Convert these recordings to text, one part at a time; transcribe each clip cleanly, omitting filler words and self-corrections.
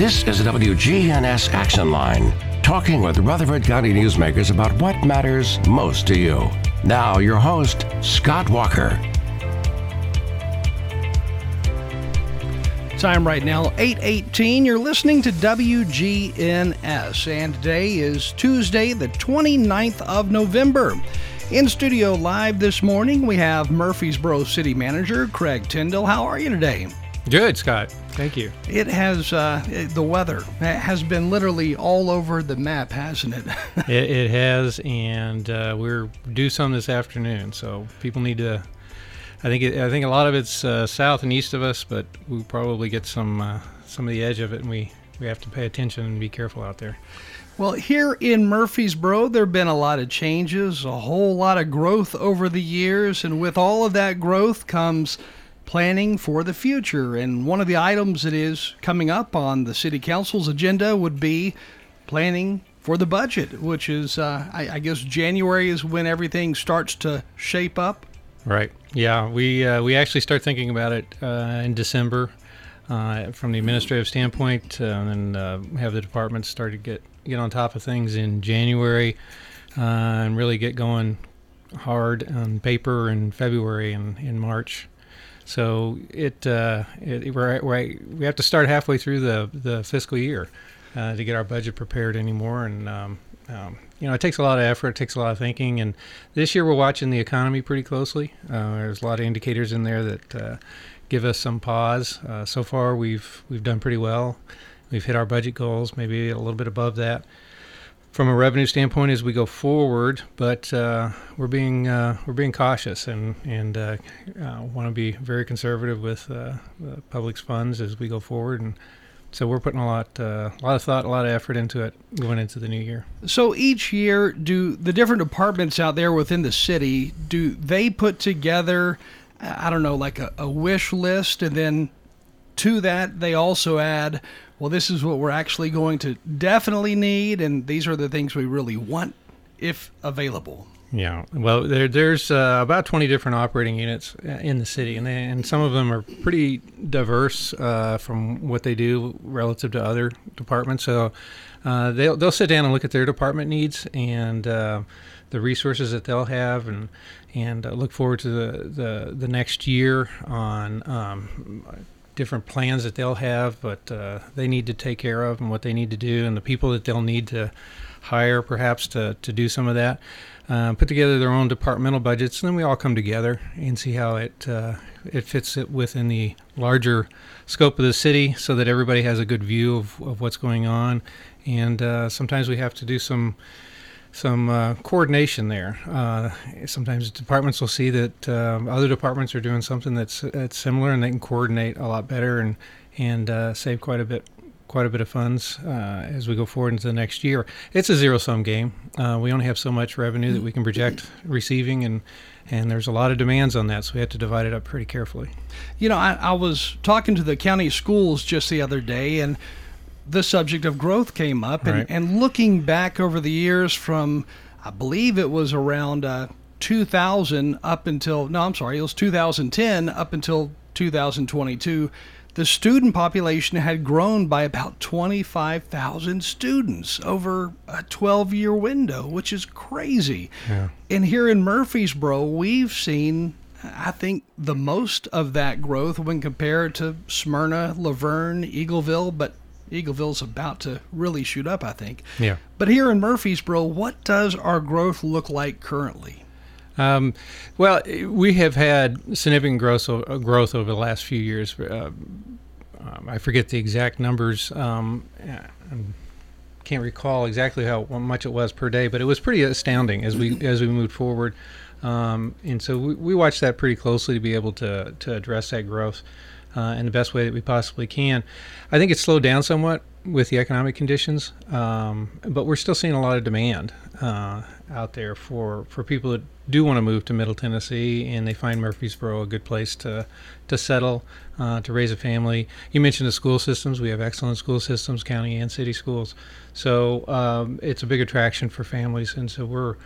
This is the WGNS Action Line, talking with Rutherford County newsmakers about what matters most to you. Now, your host, Scott Walker. Time right now, 8:18. You're listening to WGNS, and today is Tuesday, the 29th of November. In studio live this morning, we have Murfreesboro City Manager Craig Tindall. How are you today? Good, Scott. Thank you. It has, the weather has been literally all over the map, hasn't it? It has, and we're due some this afternoon, so people need to... I think a lot of it's south and east of us, but we'll probably get some of the edge of it, and we have to pay attention and be careful out there. Well, here in Murfreesboro, there have been a lot of changes, a whole lot of growth over the years, and with all of that growth comes planning for the future. And one of the items that is coming up on the City Council's agenda would be planning for the budget, which is, I guess, January is when everything starts to shape up. Right. Yeah, we actually start thinking about it in December from the administrative standpoint, and have the departments start to get on top of things in January, and really get going hard on paper in February and in March. So we have to start halfway through the fiscal year to get our budget prepared anymore, and it takes a lot of effort, it takes a lot of thinking, and this year we're watching the economy pretty closely. There's a lot of indicators in there that give us some pause. So far we've done pretty well. We've hit our budget goals, maybe a little bit above that from a revenue standpoint as we go forward, but we're being cautious and want to be very conservative with the public's funds as we go forward, and so we're putting a lot of thought, a lot of effort into it going into the new year. So each year, do the different departments out there within the city, do they put together, I don't know, like a wish list, and then to that they also add, well, this is what we're actually going to definitely need, and these are the things we really want if available? Yeah, well, there's about 20 different operating units in the city, and some of them are pretty diverse from what they do relative to other departments. So they'll sit down and look at their department needs and the resources that they'll have, and look forward to the next year on different plans that they'll have, but they need to take care of, and what they need to do, and the people that they'll need to hire perhaps to do some of that. Put together their own departmental budgets, and then we all come together and see how it fits it within the larger scope of the city, so that everybody has a good view of what's going on. And sometimes we have to do some coordination there. Sometimes departments will see that other departments are doing something that's similar, and they can coordinate a lot better and save quite a bit of funds as we go forward into the next year. It's a zero-sum game. We only have so much revenue that we can project receiving, and there's a lot of demands on that, so we have to divide it up pretty carefully. You know, I was talking to the county schools just the other day, and the subject of growth came up, and, right. And looking back over the years from, I believe it was around 2010 up until 2022, the student population had grown by about 25,000 students over a 12-year window, which is crazy. Yeah. And here in Murfreesboro, we've seen, I think, the most of that growth when compared to Smyrna, Laverne, Eagleville, but Eagleville's about to really shoot up, I think. Yeah. But here in Murfreesboro, what does our growth look like currently? Well, we have had significant growth over the last few years. I forget the exact numbers. I can't recall exactly how much it was per day, but it was pretty astounding as we moved forward. And so we watch that pretty closely to be able to address that growth in the best way that we possibly can. I think it's slowed down somewhat with the economic conditions, but we're still seeing a lot of demand out there for people that do want to move to Middle Tennessee, and they find Murfreesboro a good place to settle, to raise a family. You mentioned the school systems. We have excellent school systems, county and city schools. So it's a big attraction for families, and so we're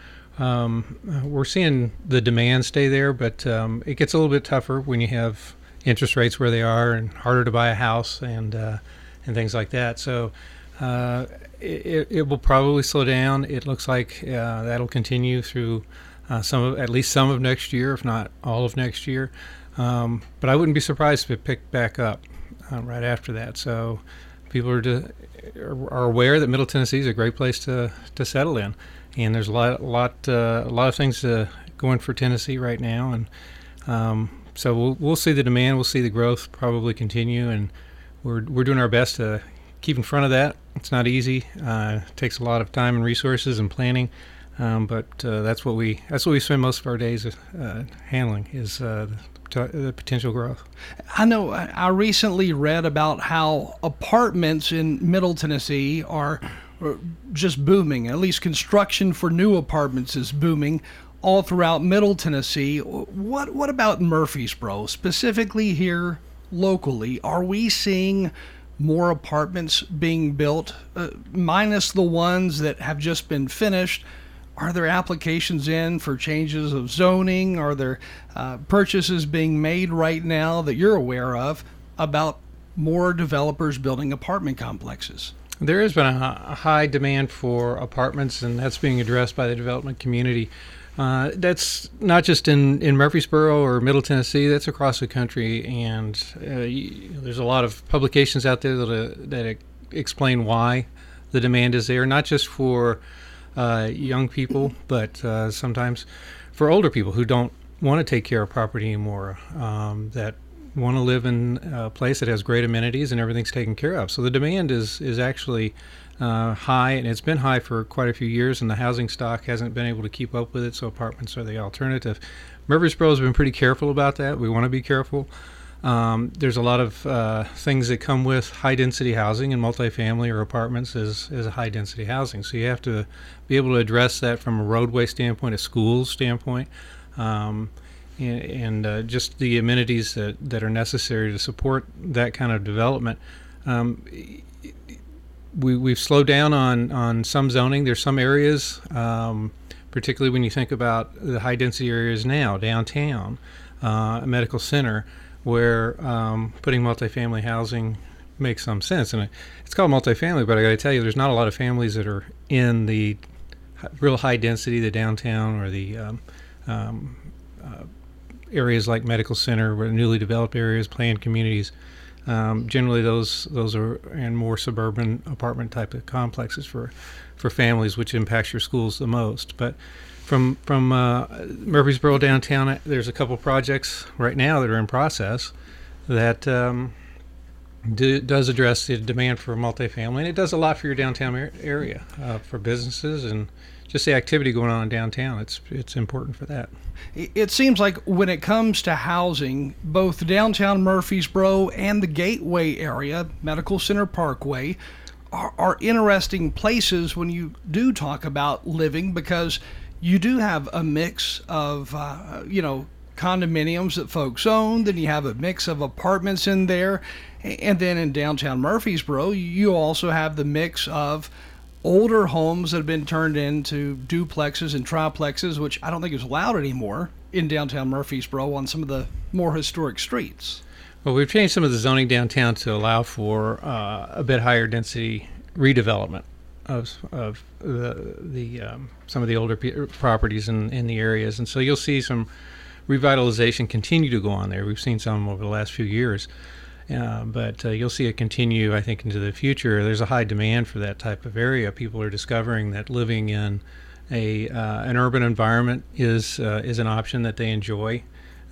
seeing the demand stay there, but it gets a little bit tougher when you have interest rates where they are and harder to buy a house, and and things like that. So it will probably slow down. It looks like that'll continue through at least some of next year, if not all of next year. But I wouldn't be surprised if it picked back up right after that. So people are aware that Middle Tennessee is a great place to settle in, and there's a lot of things going for Tennessee right now, and so we'll see the demand, we'll see the growth probably continue, and we're doing our best to keep in front of that. It's not easy. It takes a lot of time and resources and planning, but that's what we spend most of our days handling is the potential growth. I know I recently read about how apartments in Middle Tennessee are just booming. At least construction for new apartments is booming all throughout Middle Tennessee. What about Murfreesboro, specifically here locally? Are we seeing more apartments being built, minus the ones that have just been finished? Are there applications in for changes of zoning? Are there purchases being made right now that you're aware of about more developers building apartment complexes? There has been a high demand for apartments, and that's being addressed by the development community. That's not just in Murfreesboro or Middle Tennessee, that's across the country, and there's a lot of publications out there that explain why the demand is there, not just for young people, but sometimes for older people who don't want to take care of property anymore, that want to live in a place that has great amenities and everything's taken care of. So the demand is actually high, and it's been high for quite a few years, and the housing stock hasn't been able to keep up with it, so apartments are the alternative. Murfreesboro has been pretty careful about that. We want to be careful. There's a lot of things that come with high-density housing, and multifamily or apartments is a high-density housing. So you have to be able to address that from a roadway standpoint, a school standpoint, and just the amenities that are necessary to support that kind of development. We've slowed down on some zoning. There's some areas, particularly when you think about the high-density areas now, downtown, a medical center, where putting multifamily housing makes some sense. And it's called multifamily, but I gotta tell you, there's not a lot of families that are in the real high density, the downtown or the areas like medical center, where newly developed areas, planned communities. Generally those are in more suburban apartment type of complexes for families, which impacts your schools the most. But From Murfreesboro downtown, there's a couple projects right now that are in process that does address the demand for multifamily, and it does a lot for your downtown area, for businesses and just the activity going on in downtown. It's important for that. It seems like when it comes to housing, both downtown Murfreesboro and the Gateway area, Medical Center Parkway, are interesting places when you do talk about living, because you do have a mix of, condominiums that folks own. Then you have a mix of apartments in there. And then in downtown Murfreesboro, you also have the mix of older homes that have been turned into duplexes and triplexes, which I don't think is allowed anymore in downtown Murfreesboro on some of the more historic streets. Well, we've changed some of the zoning downtown to allow for a bit higher density redevelopment of the some of the older properties in the areas, and so you'll see some revitalization continue to go on there. We've seen some over the last few years, but you'll see it continue, I think, into the future. There's a high demand for that type of area. People are discovering that living in an urban environment is an option that they enjoy,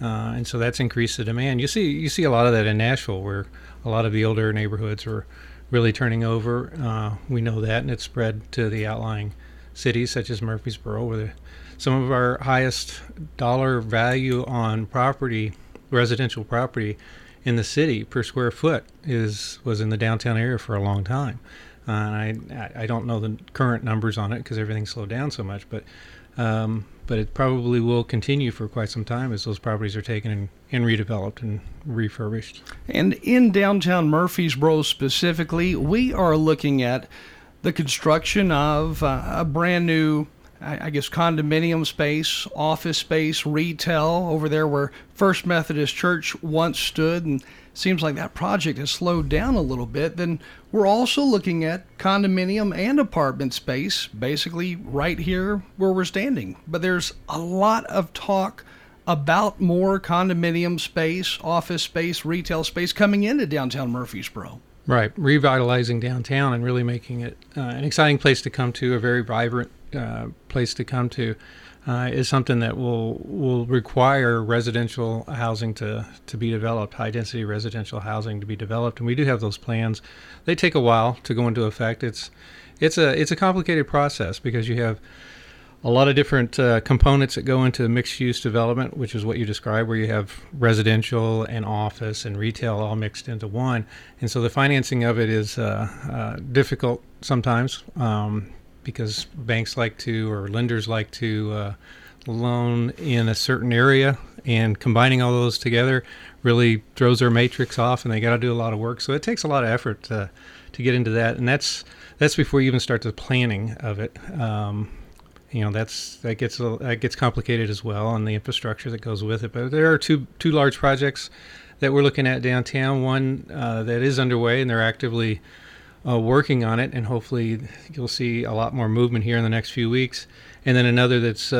and so that's increased the demand. You see a lot of that in Nashville, where a lot of the older neighborhoods are really turning over. We know that, and it's spread to the outlying cities such as Murfreesboro, where some of our highest dollar value on property, residential property in the city per square foot was in the downtown area for a long time. And I don't know the current numbers on it because everything slowed down so much, but it probably will continue for quite some time as those properties are taken and redeveloped and refurbished. And in downtown Murfreesboro specifically, we are looking at the construction of a brand new I guess condominium space, office space, retail over there where First Methodist Church once stood, and seems like that project has slowed down a little bit. Then we're also looking at condominium and apartment space, basically right here where we're standing. But there's a lot of talk about more condominium space, office space, retail space coming into downtown Murfreesboro. Right, revitalizing downtown and really making it an exciting place to come to, a very vibrant place to come to, is something that will require residential housing to be developed, high density residential housing to be developed, and we do have those plans. They take a while to go into effect. It's a complicated process because you have a lot of different components that go into mixed-use development, which is what you described, where you have residential and office and retail all mixed into one. And so the financing of it is difficult sometimes because banks like to, or lenders like to, loan in a certain area, and combining all those together really throws their matrix off, and they got to do a lot of work. So it takes a lot of effort to get into that, and that's before you even start the planning of it. You know, that gets complicated as well, and the infrastructure that goes with it. But there are two large projects that we're looking at downtown. One that is underway, and they're actively working on it, and hopefully you'll see a lot more movement here in the next few weeks. And then another that's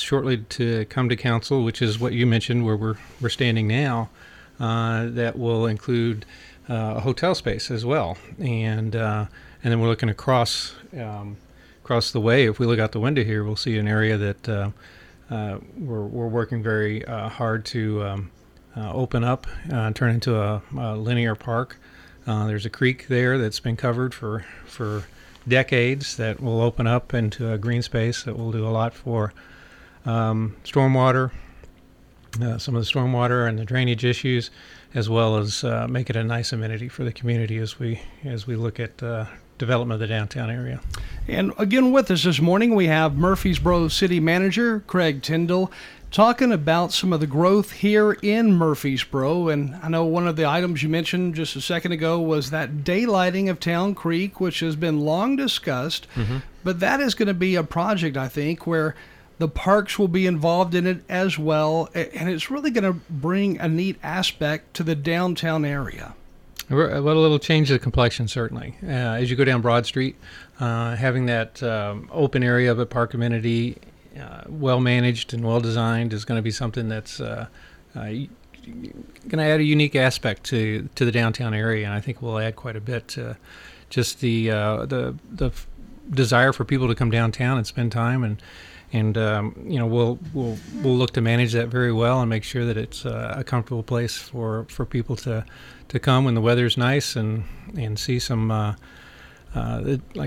shortly to come to council, which is what you mentioned, where we're standing now. That will include a hotel space as well, and then we're looking across. Across the way, if we look out the window here, we'll see an area that we're working very hard to open up and turn into a linear park. There's a creek there that's been covered for decades that will open up into a green space that will do a lot for stormwater, some of the stormwater and the drainage issues, as well as make it a nice amenity for the community as we look at development of the downtown area. And again, with us this morning, we have Murfreesboro City Manager Craig Tindall talking about some of the growth here in Murfreesboro. And I know one of the items you mentioned just a second ago was that daylighting of Town Creek, which has been long discussed, but that is going to be a project, I think, where the parks will be involved in it as well, and it's really going to bring a neat aspect to the downtown area. Well, it'll change the complexion, certainly. As you go down Broad Street, having that open area of a park amenity, well-managed and well-designed, is going to be something that's going to add a unique aspect to the downtown area, and I think we'll add quite a bit to just the desire for people to come downtown and spend time, and you know, we'll look to manage that very well and make sure that it's a comfortable place for people to come when the weather's nice and see some like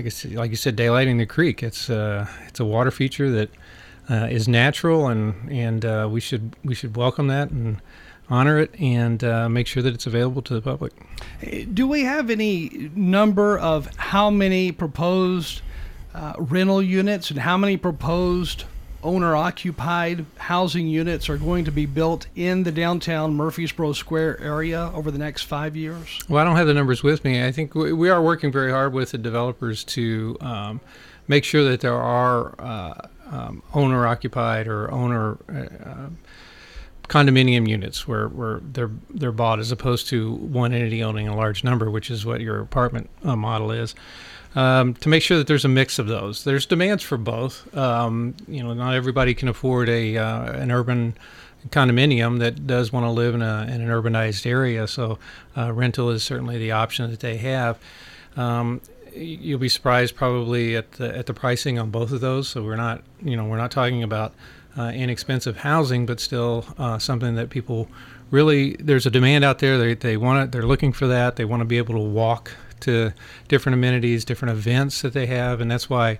you said, daylighting the creek. It's a water feature that is natural, and we should welcome that and honor it, and make sure that it's available to the public. Do we have any number of how many proposed rental units and how many proposed owner-occupied housing units are going to be built in the downtown Murfreesboro Square area over the next 5 years? Well, I don't have the numbers with me. I think we are working very hard with the developers to make sure that there are owner-occupied or owner condominium units where they're bought, as opposed to one entity owning a large number, which is what your apartment model is. To make sure that there's a mix of those. There's demands for both. You know, not everybody can afford an urban condominium that does want to live in an urbanized area, so rental is certainly the option that they have. You'll be surprised probably at the pricing on both of those. So we're not talking about inexpensive housing, but still something that people really, there's a demand out there. They want it. They're looking for that. They want to be able to walk to different amenities, different events that they have, and that's why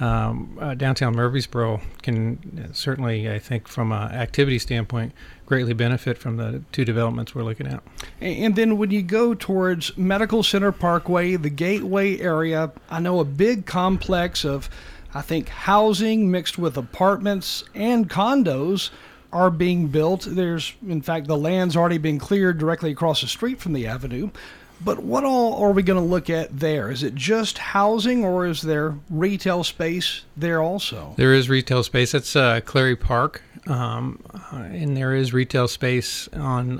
downtown Murfreesboro can certainly, I think, from an activity standpoint, greatly benefit from the two developments we're looking at. And then when you go towards Medical Center Parkway, the Gateway area, I know a big complex of, I think, housing mixed with apartments and condos are being built. There's, in fact, the land's already been cleared directly across the street from the avenue. But what all are we going to look at there? Is it just housing, or is there retail space there also? There is retail space. It's Cleary Park, and there is retail space on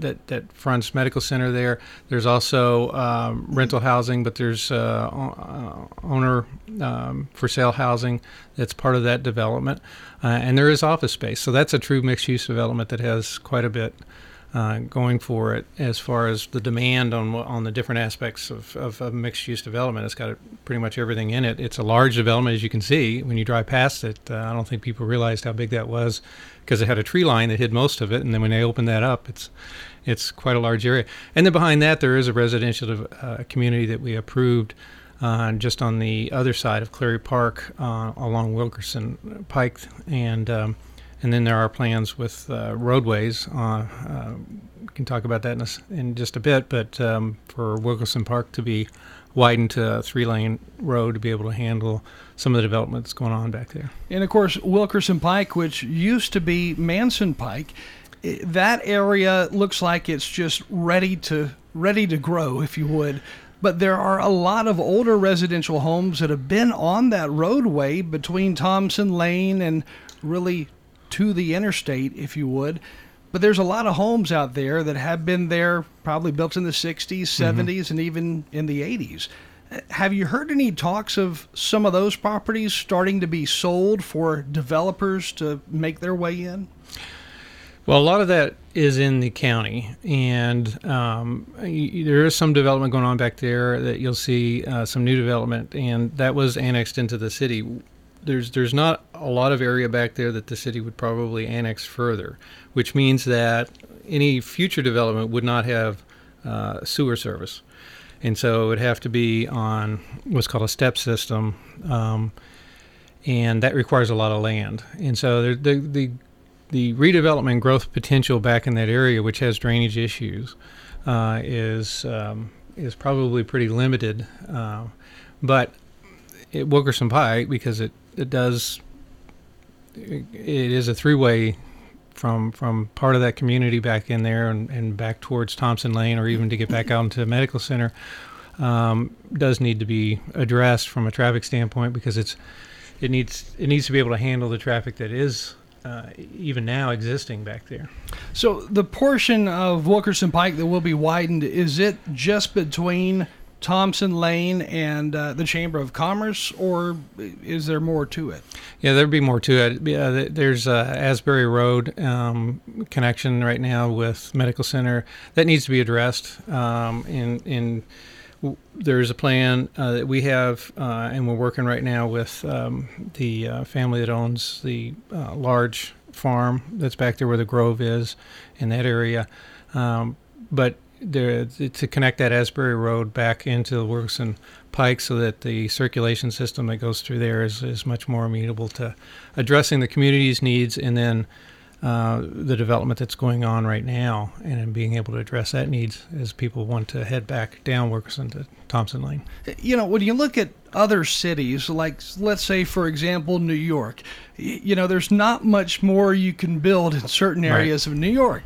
that fronts Medical Center there. There's also rental housing, but there's owner for sale housing that's part of that development. And there is office space. So that's a true mixed-use development that has quite a bit going for it as far as the demand on the different aspects of mixed-use development. It's got pretty much everything in it. It's a large development, as you can see when you drive past it. I don't think people realized how big that was because it had a tree line that hid most of it, and then when they opened that up, it's quite a large area. And then behind that, there is a residential community that we approved just on the other side of Cleary Park along Wilkerson Pike, and then there are plans with roadways. We can talk about that in just a bit, but for Wilkerson Park to be widened to a three-lane road to be able to handle some of the development that's going on back there. And, of course, Wilkerson Pike, which used to be Manson Pike, that area looks like it's just ready to grow, if you would. But there are a lot of older residential homes that have been on that roadway between Thompson Lane and really to the interstate, if you would. But there's a lot of homes out there that have been there, probably built in the 60s, 70s, and even in the 80s. Have you heard any talks of some of those properties starting to be sold for developers to make their way in? Well, a lot of that is in the county, and there is some development going on back there that you'll see some new development, and that was annexed into the city. There's not a lot of area back there that the city would probably annex further, which means that any future development would not have sewer service. And so it would have to be on what's called a step system, and that requires a lot of land. And so the redevelopment growth potential back in that area, which has drainage issues, is probably pretty limited. But at Wilkerson Pike, because it is a three-way from part of that community back in there and back towards Thompson Lane, or even to get back out into the Medical Center, does need to be addressed from a traffic standpoint, because it needs to be able to handle the traffic that is even now existing back there. So the portion of Wilkerson Pike that will be widened, is it just between Thompson Lane and the Chamber of Commerce, or is there more to it? Yeah, there'd be more to it. Yeah, there's Asbury Road connection right now with Medical Center that needs to be addressed. There's a plan that we have, and we're working right now with the family that owns the large farm that's back there where the Grove is in that area, but there, to connect that Asbury Road back into Wilkerson Pike so that the circulation system that goes through there is much more amenable to addressing the community's needs, and then the development that's going on right now and being able to address that needs as people want to head back down Wilkerson to Thompson Lane. You know, when you look at other cities, like let's say, for example, New York, you know, there's not much more you can build in certain areas of New York.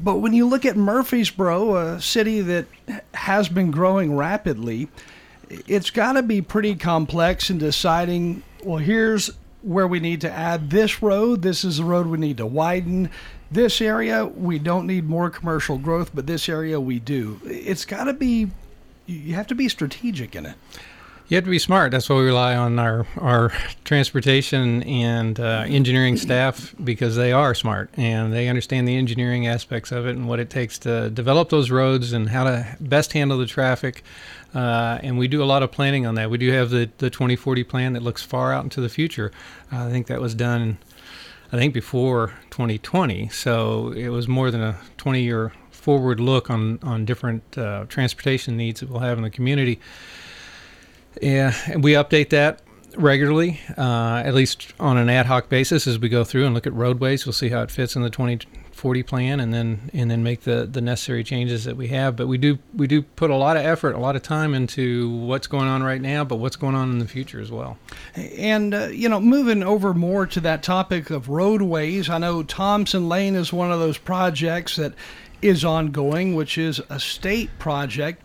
But when you look at Murfreesboro, a city that has been growing rapidly, it's got to be pretty complex in deciding, well, here's where we need to add this road. This is the road we need to widen. This area, we don't need more commercial growth, but this area we do. It's got to be, you have to be strategic in it. You have to be smart. That's why we rely on our transportation and engineering staff, because they are smart and they understand the engineering aspects of it and what it takes to develop those roads and how to best handle the traffic. And we do a lot of planning on that. We do have the 2040 plan that looks far out into the future. I think that was done, before 2020. So it was more than a 20-year forward look on different transportation needs that we'll have in the community. Yeah, and we update that regularly, at least on an ad hoc basis as we go through and look at roadways. We'll see how it fits in the 2040 plan, and then make the necessary changes that we have. But we do put a lot of effort, a lot of time into what's going on right now, but what's going on in the future as well. And, you know, moving over more to that topic of roadways, I know Thompson Lane is one of those projects that is ongoing, which is a state project.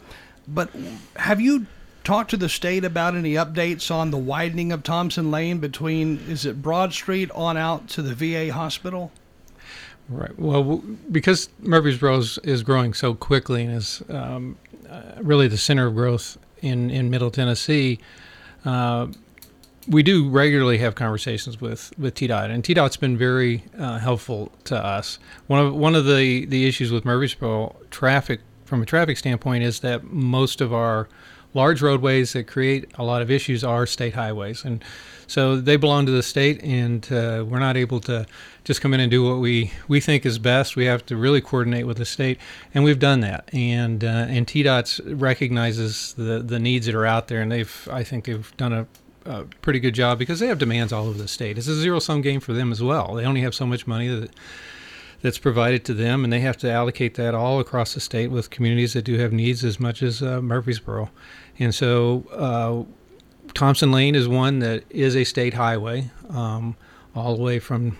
But have you talked to the state about any updates on the widening of Thompson Lane between, is it Broad Street on out to the VA hospital? Right. Well, because Murfreesboro is growing so quickly and is really the center of growth in Middle Tennessee, we do regularly have conversations with TDOT, and TDOT's been very helpful to us. One of the issues with Murfreesboro traffic, from a traffic standpoint, is that most of our large roadways that create a lot of issues are state highways, and so they belong to the state, and we're not able to just come in and do what we think is best. We have to really coordinate with the state, and we've done that, and TDOT recognizes the needs that are out there, and I think they've done a pretty good job, because they have demands all over the state. It's a zero-sum game for them as well. They only have so much money that's provided to them, and they have to allocate that all across the state with communities that do have needs as much as Murfreesboro. And so Thompson Lane is one that is a state highway, all the way from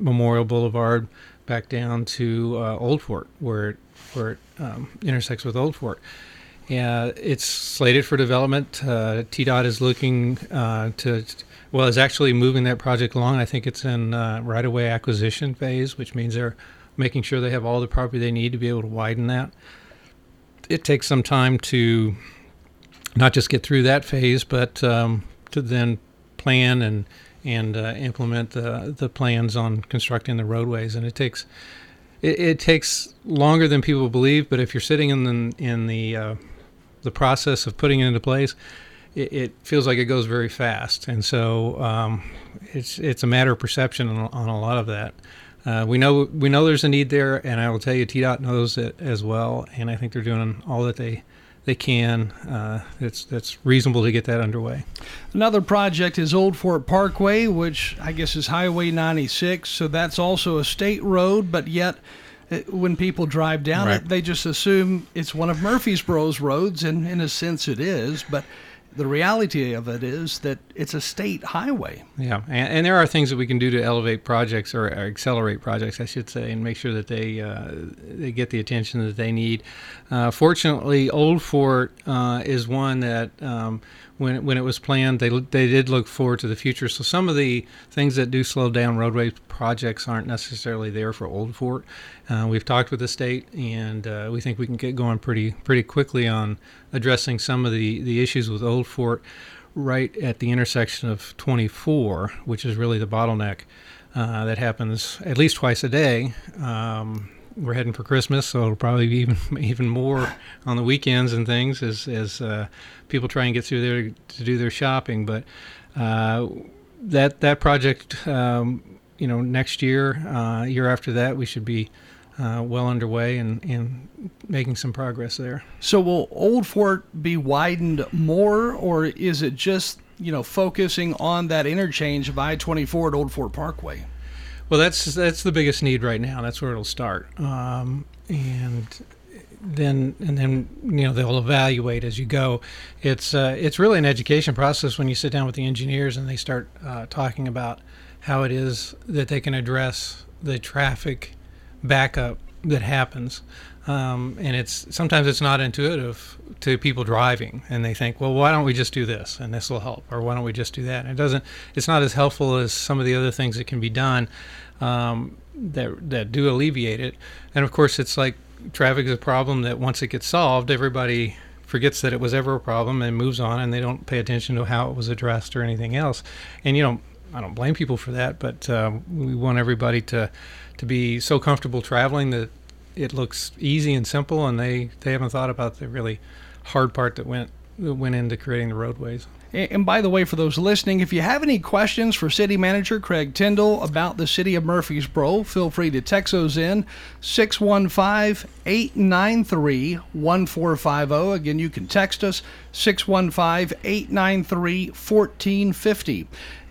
Memorial Boulevard back down to Old Fort, where it intersects with Old Fort. It's slated for development. TDOT is looking is actually moving that project along. I think it's in right-of-way acquisition phase, which means they're making sure they have all the property they need to be able to widen that. It takes some time to not just get through that phase, but to then plan and implement the plans on constructing the roadways. And it takes longer than people believe, but if you're sitting in the process of putting it into place, it feels like it goes very fast. And so it's a matter of perception on a lot of that. We know there's a need there, and I will tell you TDOT knows it as well, and I think they're doing all that they can. It's reasonable to get that underway. Another project is Old Fort Parkway, which I guess is Highway 96, so that's also a state road, but yet when people drive down it, they just assume it's one of Murfreesboro's roads, and in a sense it is, but the reality of it is that it's a state highway. Yeah, and there are things that we can do to elevate projects or accelerate projects, I should say, and make sure that they get the attention that they need. Fortunately, Old Fort is one that when it was planned, they did look forward to the future. So some of the things that do slow down roadway projects aren't necessarily there for Old Fort. We've talked with the state, and we think we can get going pretty quickly on addressing some of the issues with Old Fort right at the intersection of 24, which is really the bottleneck that happens at least twice a day. We're heading for Christmas, so it'll probably be even more on the weekends and things as people try and get through there to do their shopping. But that project, next year, year after that, we should be well underway and making some progress there. So will Old Fort be widened more, or is it just, focusing on that interchange of I-24 at Old Fort Parkway? Well, that's the biggest need right now. That's where it'll start, and then they'll evaluate as you go. It's really an education process when you sit down with the engineers and they start talking about how it is that they can address the traffic backup that happens, and sometimes it's not intuitive to people driving, and they think, well, why don't we just do this and this will help, or why don't we just do that, and it's not as helpful as some of the other things that can be done that do alleviate it. And of course, it's like traffic is a problem that once it gets solved, everybody forgets that it was ever a problem and moves on, and they don't pay attention to how it was addressed or anything else. And I don't blame people for that, but we want everybody to be so comfortable traveling that it looks easy and simple, and they haven't thought about the really hard part that went into creating the roadways. And by the way, for those listening, if you have any questions for City Manager Craig Tindall about the City of Murfreesboro, feel free to text those in 615-893-1450. Again, you can text us 615-893-1450.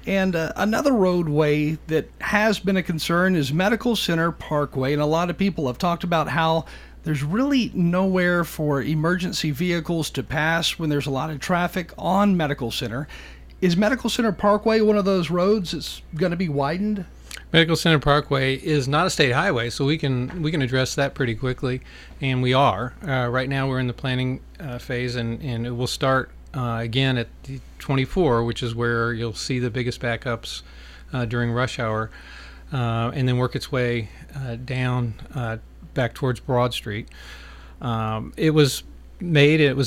And another roadway that has been a concern is Medical Center Parkway. And a lot of people have talked about how there's really nowhere for emergency vehicles to pass when there's a lot of traffic on Medical Center. Is Medical Center Parkway one of those roads that's going to be widened? Medical Center Parkway is not a state highway, so we can address that pretty quickly, and we are. Right now we're in the planning phase, and it will start again at the 24, which is where you'll see the biggest backups during rush hour, and then work its way down back towards Broad Street. It was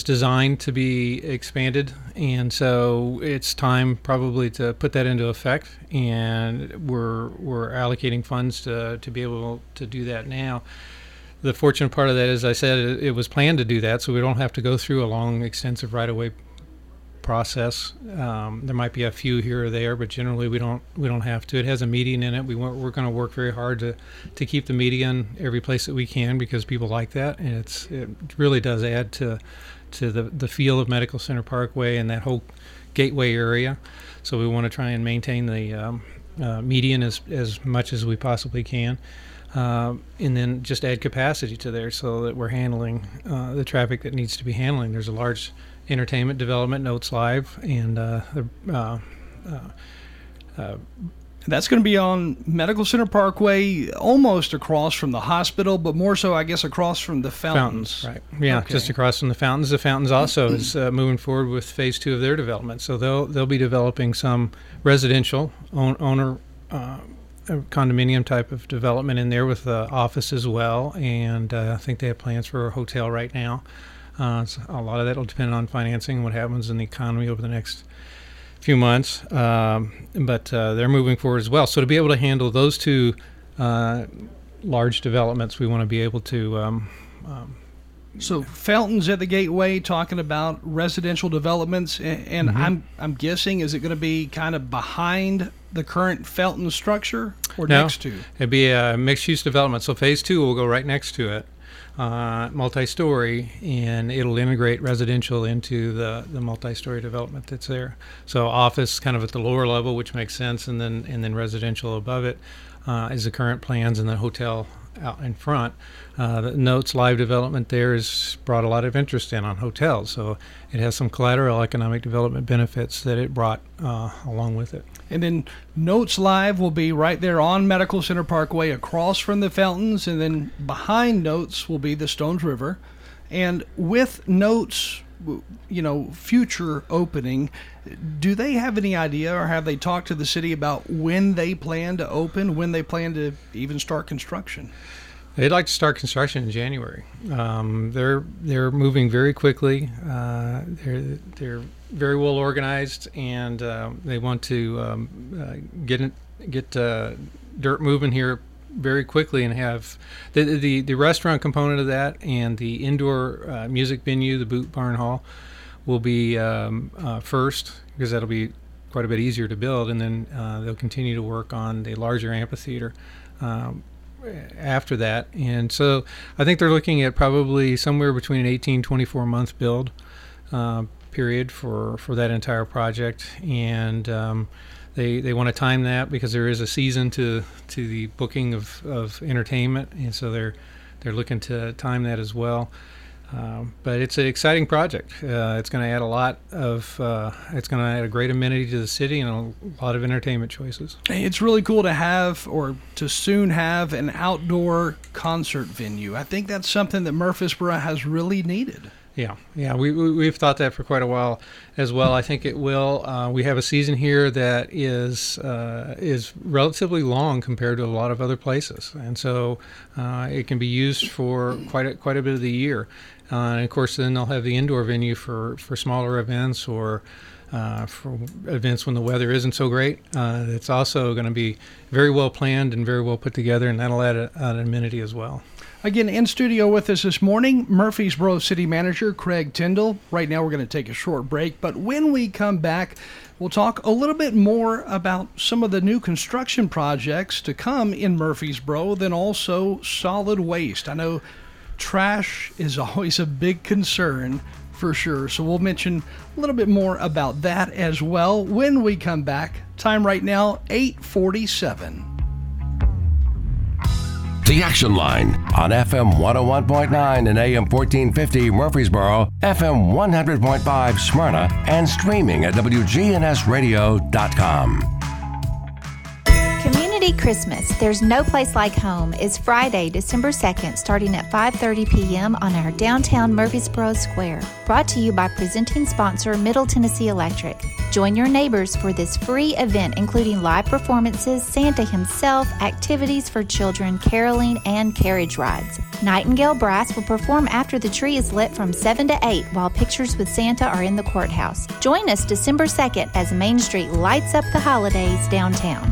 designed to be expanded, and so it's time probably to put that into effect, and we're allocating funds to be able to do that now. The fortunate part of that, as I said, it was planned to do that, so we don't have to go through a long, extensive right-of-way process. There might be a few here or there, but generally we don't have to. It has a median in it. We're going to work very hard to keep the median every place that we can, because people like that, and it really does add to the feel of Medical Center Parkway and that whole gateway area. So we want to try and maintain the median as much as we possibly can, and then just add capacity to there so that we're handling the traffic that needs to be handling. There's a large entertainment development, Notes Live, and that's going to be on Medical Center Parkway, almost across from the hospital, but more so, I guess, across from the fountains. Right. Yeah, okay. Just across from the fountains. The fountains also is moving forward with phase 2 of their development, so they'll be developing some residential owner condominium type of development in there with the office as well, and I think they have plans for a hotel right now. So a lot of that will depend on financing and what happens in the economy over the next few months, but they're moving forward as well. So to be able to handle those two large developments, we want to be able to so fountains at the gateway, talking about residential developments, and mm-hmm. I'm guessing, is it going to be kind of behind the current fountain structure or next to? It'd be a mixed-use development, so phase 2 will go right next to it, multi-story, and it'll integrate residential into the multi-story development that's there. So office kind of at the lower level, which makes sense, and then residential above it is the current plans, and the hotel out in front. The Notes Live development there has brought a lot of interest in on hotels, so it has some collateral economic development benefits that it brought along with it. And then Notes Live will be right there on Medical Center Parkway, across from the fountains, and then behind Notes will be the Stones River. And with Notes, future opening, do they have any idea, or have they talked to the city about when they plan to open, when they plan to even start construction? They'd like to start construction in January. They're moving very quickly. They're very well organized, and they want to get dirt moving here very quickly, and have the restaurant component of that, and the indoor music venue, the Boot Barn Hall, will be first, because that'll be quite a bit easier to build, and then they'll continue to work on the larger amphitheater after that. And so I think they're looking at probably somewhere between an 18-24 month build period for that entire project, and They want to time that, because there is a season to the booking of entertainment, and so they're looking to time that as well. But it's an exciting project. It's going to add it's going to add a great amenity to the city and a lot of entertainment choices. It's really cool to have, or to soon have, an outdoor concert venue. I think that's something that Murfreesboro has really needed. Yeah, we've thought that for quite a while as well. I think it will. We have a season here that is relatively long compared to a lot of other places, and so it can be used for quite a bit of the year. And of course, then they'll have the indoor venue for smaller events, or for events when the weather isn't so great. It's also going to be very well planned and very well put together, and that'll add an amenity as well. Again, in studio with us this morning, Murfreesboro City Manager Craig Tindall. Right now we're going to take a short break, but when we come back, we'll talk a little bit more about some of the new construction projects to come in Murfreesboro, then also solid waste. I know trash is always a big concern, for sure, so we'll mention a little bit more about that as well when we come back. Time right now, 8:47. The Action Line on FM 101.9 and AM 1450 Murfreesboro, FM 100.5 Smyrna, and streaming at WGNSradio.com. Community Christmas, There's No Place Like Home, is Friday, December 2nd, starting at 5:30 p.m. on our downtown Murfreesboro Square. Brought to you by presenting sponsor Middle Tennessee Electric. Join your neighbors for this free event, including live performances, Santa himself, activities for children, caroling, and carriage rides. Nightingale Brass will perform after the tree is lit from 7 to 8 while pictures with Santa are in the courthouse. Join us December 2nd as Main Street lights up the holidays downtown.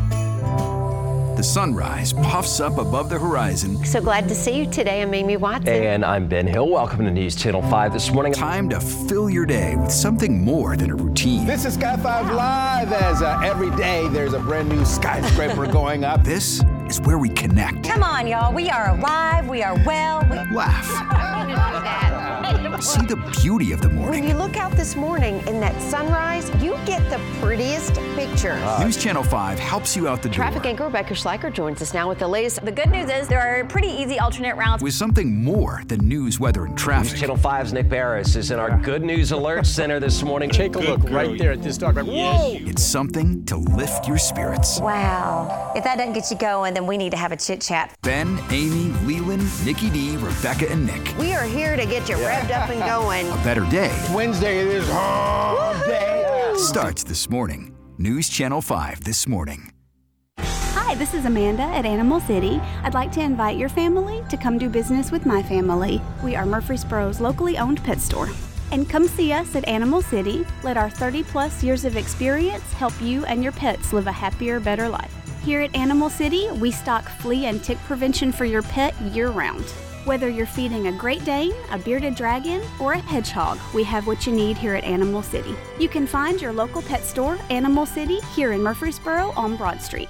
The sunrise puffs up above the horizon. So glad to see you today. I'm Amy Watson. And I'm Ben Hill. Welcome to News Channel 5 this morning. Time to fill your day with something more than a routine. This is Sky 5 Live, as every day there's a brand new skyscraper going up. This is where we connect. Come on, y'all. We are alive. We are well. We laugh. I mean, see the beauty of the morning. When you look out this morning in that sunrise, you get the prettiest pictures. News Channel 5 helps you out the door. Traffic anchor Rebecca Schleicher joins us now with the latest. The good news is there are pretty easy alternate routes. With something more than news, weather, and traffic. News Channel 5's Nick Barris is in our Good News Alert Center this morning. Take a look right there at this dog. Whoa! It's something to lift your spirits. Wow. If that doesn't get you going, then we need to have a chit-chat. Ben, Amy, Leland, Nikki D, Rebecca, and Nick. We are here to get you revved up and going. A better day. Wednesday it is all day. Starts this morning. News Channel 5 this morning. Hi, this is Amanda at Animal City. I'd like to invite your family to come do business with my family. We are Murfreesboro's locally owned pet store. And come see us at Animal City. Let our 30-plus years of experience help you and your pets live a happier, better life. Here at Animal City, we stock flea and tick prevention for your pet year-round. Whether you're feeding a Great Dane, a bearded dragon, or a hedgehog, we have what you need here at Animal City. You can find your local pet store, Animal City, here in Murfreesboro on Broad Street.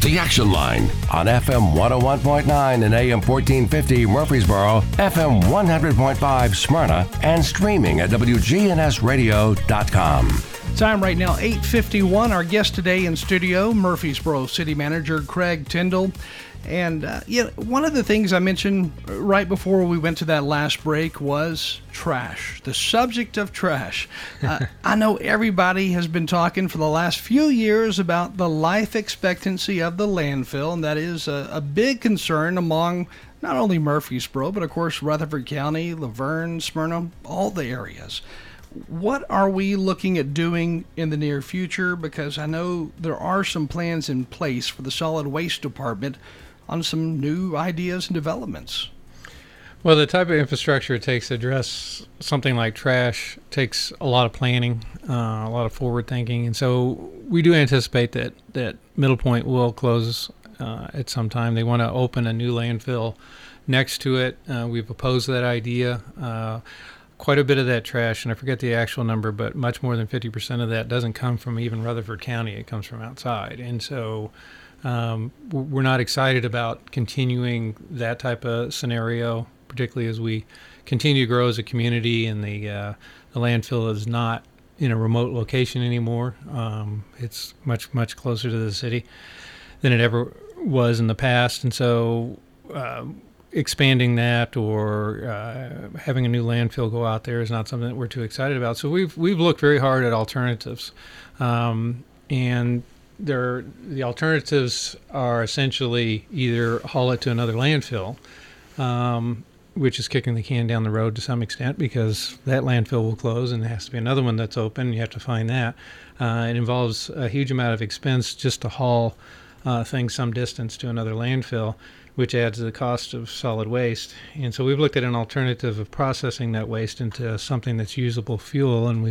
The Action Line on FM 101.9 and AM 1450 Murfreesboro, FM 100.5 Smyrna, and streaming at WGNSradio.com. Time right now, 8:51. Our guest today in studio, Murfreesboro City Manager Craig Tindall. And one of the things I mentioned right before we went to that last break was trash, the subject of trash. I know everybody has been talking for the last few years about the life expectancy of the landfill, and that is a big concern among not only Murfreesboro, but of course Rutherford County, Laverne, Smyrna, all the areas. What are we looking at doing in the near future? Because I know there are some plans in place for the solid waste department on some new ideas and developments. Well, the type of infrastructure it takes to address something like trash takes a lot of planning, a lot of forward thinking. And so we do anticipate that Middle Point will close at some time. They want to open a new landfill next to it. We've opposed that idea. Quite a bit of that trash, and I forget the actual number, but much more than 50% of that doesn't come from even Rutherford County. It comes from outside. And so we're not excited about continuing that type of scenario, particularly as we continue to grow as a community and the landfill is not in a remote location anymore. It's much, much closer to the city than it ever was in the past. And so expanding that or having a new landfill go out there is not something that we're too excited about. So we've looked very hard at alternatives, and the alternatives are essentially either haul it to another landfill which is kicking the can down the road to some extent, because that landfill will close and there has to be another one that's open. You have to find that. It involves a huge amount of expense just to haul things some distance to another landfill, which adds to the cost of solid waste. And so we've looked at an alternative of processing that waste into something that's usable fuel, and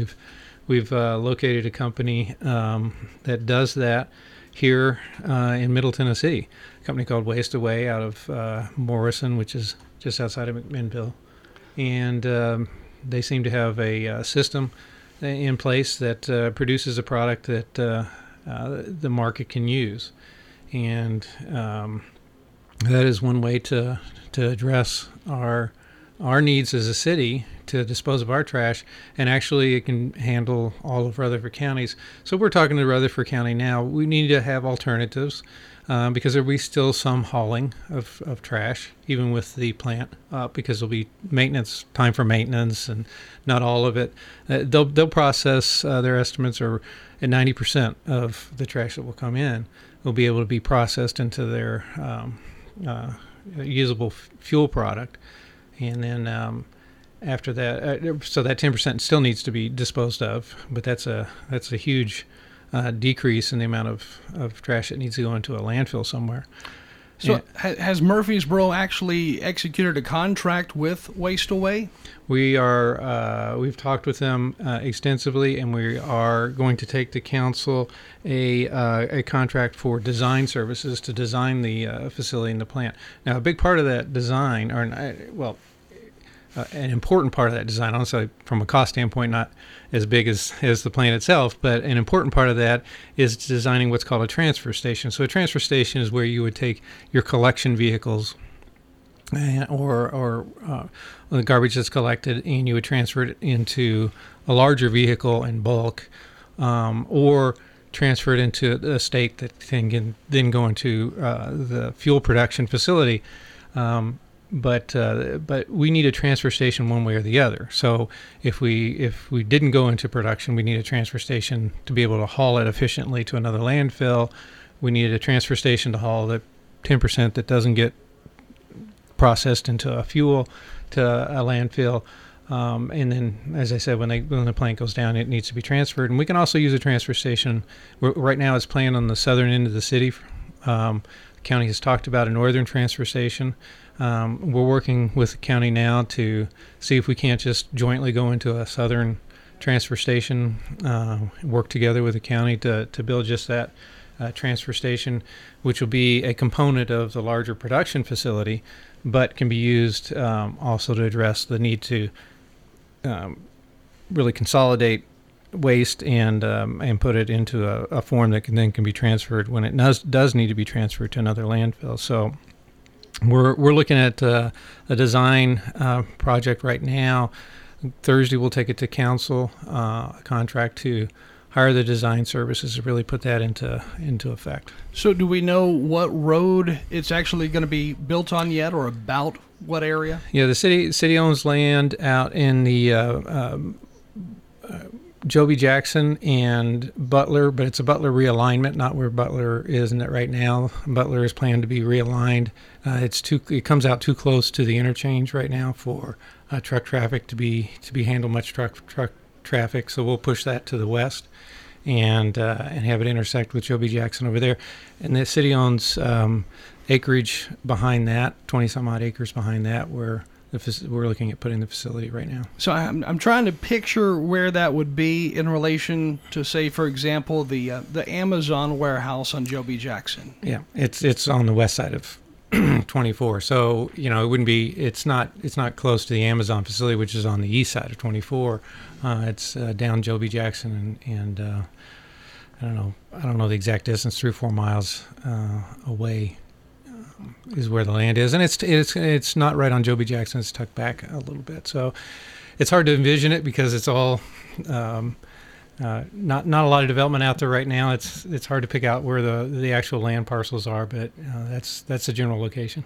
we've located a company that does that here in Middle Tennessee, a company called Waste Away out of Morrison, which is just outside of McMinnville. And they seem to have a system in place that produces a product that the market can use. And that is one way to address our needs as a city to dispose of our trash, and actually it can handle all of Rutherford counties. So we're talking to Rutherford County now. We need to have alternatives because there'll be still some hauling of trash, even with the plant up, because there'll be maintenance, time for maintenance, and not all of it. They'll process, their estimates are at 90% of the trash that will come in will be able to be processed into their usable fuel product. And then after that, so that 10% still needs to be disposed of, but that's a huge decrease in the amount of trash that needs to go into a landfill somewhere. So has Murfreesboro actually executed a contract with Waste Away? We've talked with them extensively, and we are going to take to council a contract for design services to design the facility and the plant. Now, a big part of that design, an important part of that design, honestly, from a cost standpoint, not as big as the plant itself, but an important part of that is designing what's called a transfer station. So a transfer station is where you would take your collection vehicles or the garbage that's collected, and you would transfer it into a larger vehicle in bulk, or transfer it into a state that can then go into the fuel production facility. But we need a transfer station one way or the other. So if we didn't go into production, we need a transfer station to be able to haul it efficiently to another landfill. We needed a transfer station to haul the 10% that doesn't get processed into a fuel to a landfill. And then, as I said, when the plant goes down, it needs to be transferred. And we can also use a transfer station. Right now it's planned on the southern end of the city. The county has talked about a northern transfer station. We're working with the county now to see if we can't just jointly go into a southern transfer station, work together with the county to build just that transfer station, which will be a component of the larger production facility, but can be used also to address the need to really consolidate waste and put it into a form that can be transferred when it does need to be transferred to another landfill. So We're looking at a design project right now. Thursday we'll take it to council, a contract to hire the design services to really put that into effect. So do we know what road it's actually going to be built on yet, or about what area? Yeah, the city owns land out in the Joby Jackson and Butler, but it's a Butler realignment, not where Butler is in it right now. Butler is planned to be realigned. It comes out too close to the interchange right now for truck traffic to be handled much truck traffic. So we'll push that to the west and have it intersect with Joby Jackson over there. And the city owns acreage behind that, 20 some odd acres behind that, where we're looking at putting the facility right now. So I'm trying to picture where that would be in relation to, say, for example, the Amazon warehouse on Joby Jackson. Yeah, it's on the west side of 24. So it wouldn't be. It's not close to the Amazon facility, which is on the east side of 24. It's down Joby Jackson and I don't know the exact distance, 3 or 4 miles away. Is where the land is, and it's not right on Joby Jackson. It's tucked back a little bit, so it's hard to envision it because it's all not a lot of development out there right now. It's hard to pick out where the actual land parcels are, but that's the general location.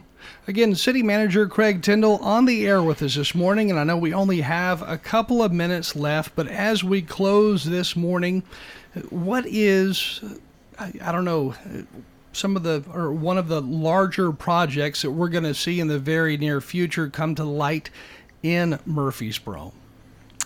Again, City Manager Craig Tindall on the air with us this morning, and I know we only have a couple of minutes left, but as we close this morning, what is I don't know. one of the larger projects that we're going to see in the very near future come to light in Murfreesboro?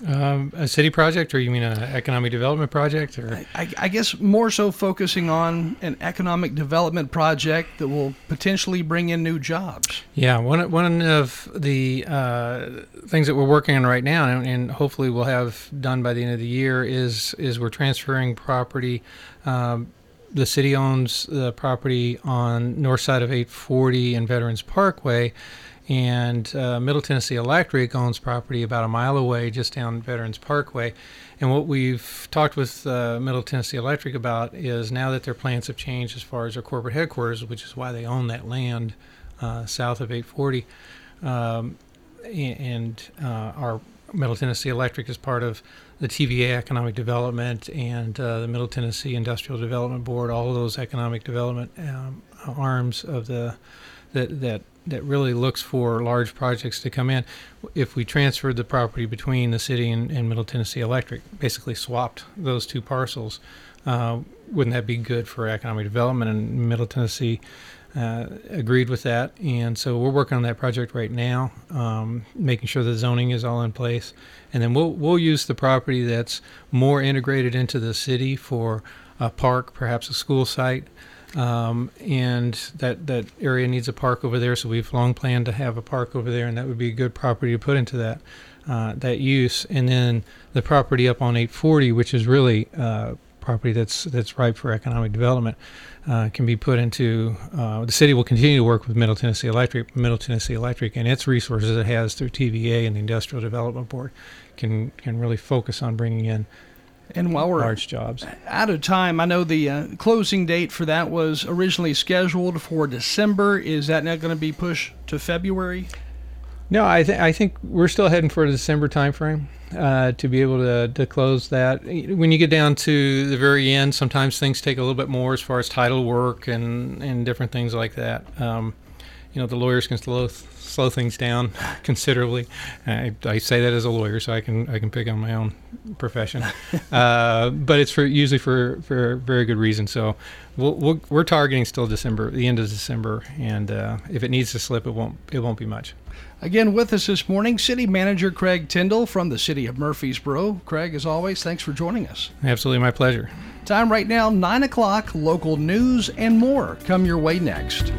A city project, or you mean an economic development project? Or I guess more so focusing on an economic development project that will potentially bring in new jobs. Yeah, one of the things that we're working on right now, and hopefully we'll have done by the end of the year, is we're transferring property. The city owns the property on north side of 840 and Veterans Parkway. And Middle Tennessee Electric owns property about a mile away, just down Veterans Parkway. And what we've talked with Middle Tennessee Electric about is now that their plans have changed as far as their corporate headquarters, which is why they own that land south of 840, our Middle Tennessee Electric is part of the TVA economic development and the Middle Tennessee Industrial Development Board, all of those economic development arms of the that really looks for large projects to come in. If we transferred the property between the city and Middle Tennessee Electric, basically swapped those two parcels, wouldn't that be good for economic development? And Middle Tennessee agreed with that. And so we're working on that project right now, making sure the zoning is all in place. And then we'll use the property that's more integrated into the city for a park, perhaps a school site. And that area needs a park over there, so we've long planned to have a park over there, and that would be a good property to put into that that use. And then the property up on 840, which is really property that's ripe for economic development, can be put into the city will continue to work with Middle Tennessee Electric and its resources it has through TVA and the Industrial Development Board can really focus on bringing in. And while we're large jobs. Out of time, I know the closing date for that was originally scheduled for December. Is that now going to be pushed to February? No, I think we're still heading for a December time frame to be able to close that. When you get down to the very end, sometimes things take a little bit more as far as title work and different things like that. The lawyers can slow things down considerably. I say that as a lawyer, so I can pick on my own profession. But it's usually for very good reason. So we're targeting still December, the end of December, and if it needs to slip, it won't be much. Again, with us this morning, City Manager Craig Tindall from the City of Murfreesboro. Craig, as always, thanks for joining us. Absolutely, my pleasure. Time right now, 9 o'clock, local news and more. Come your way next.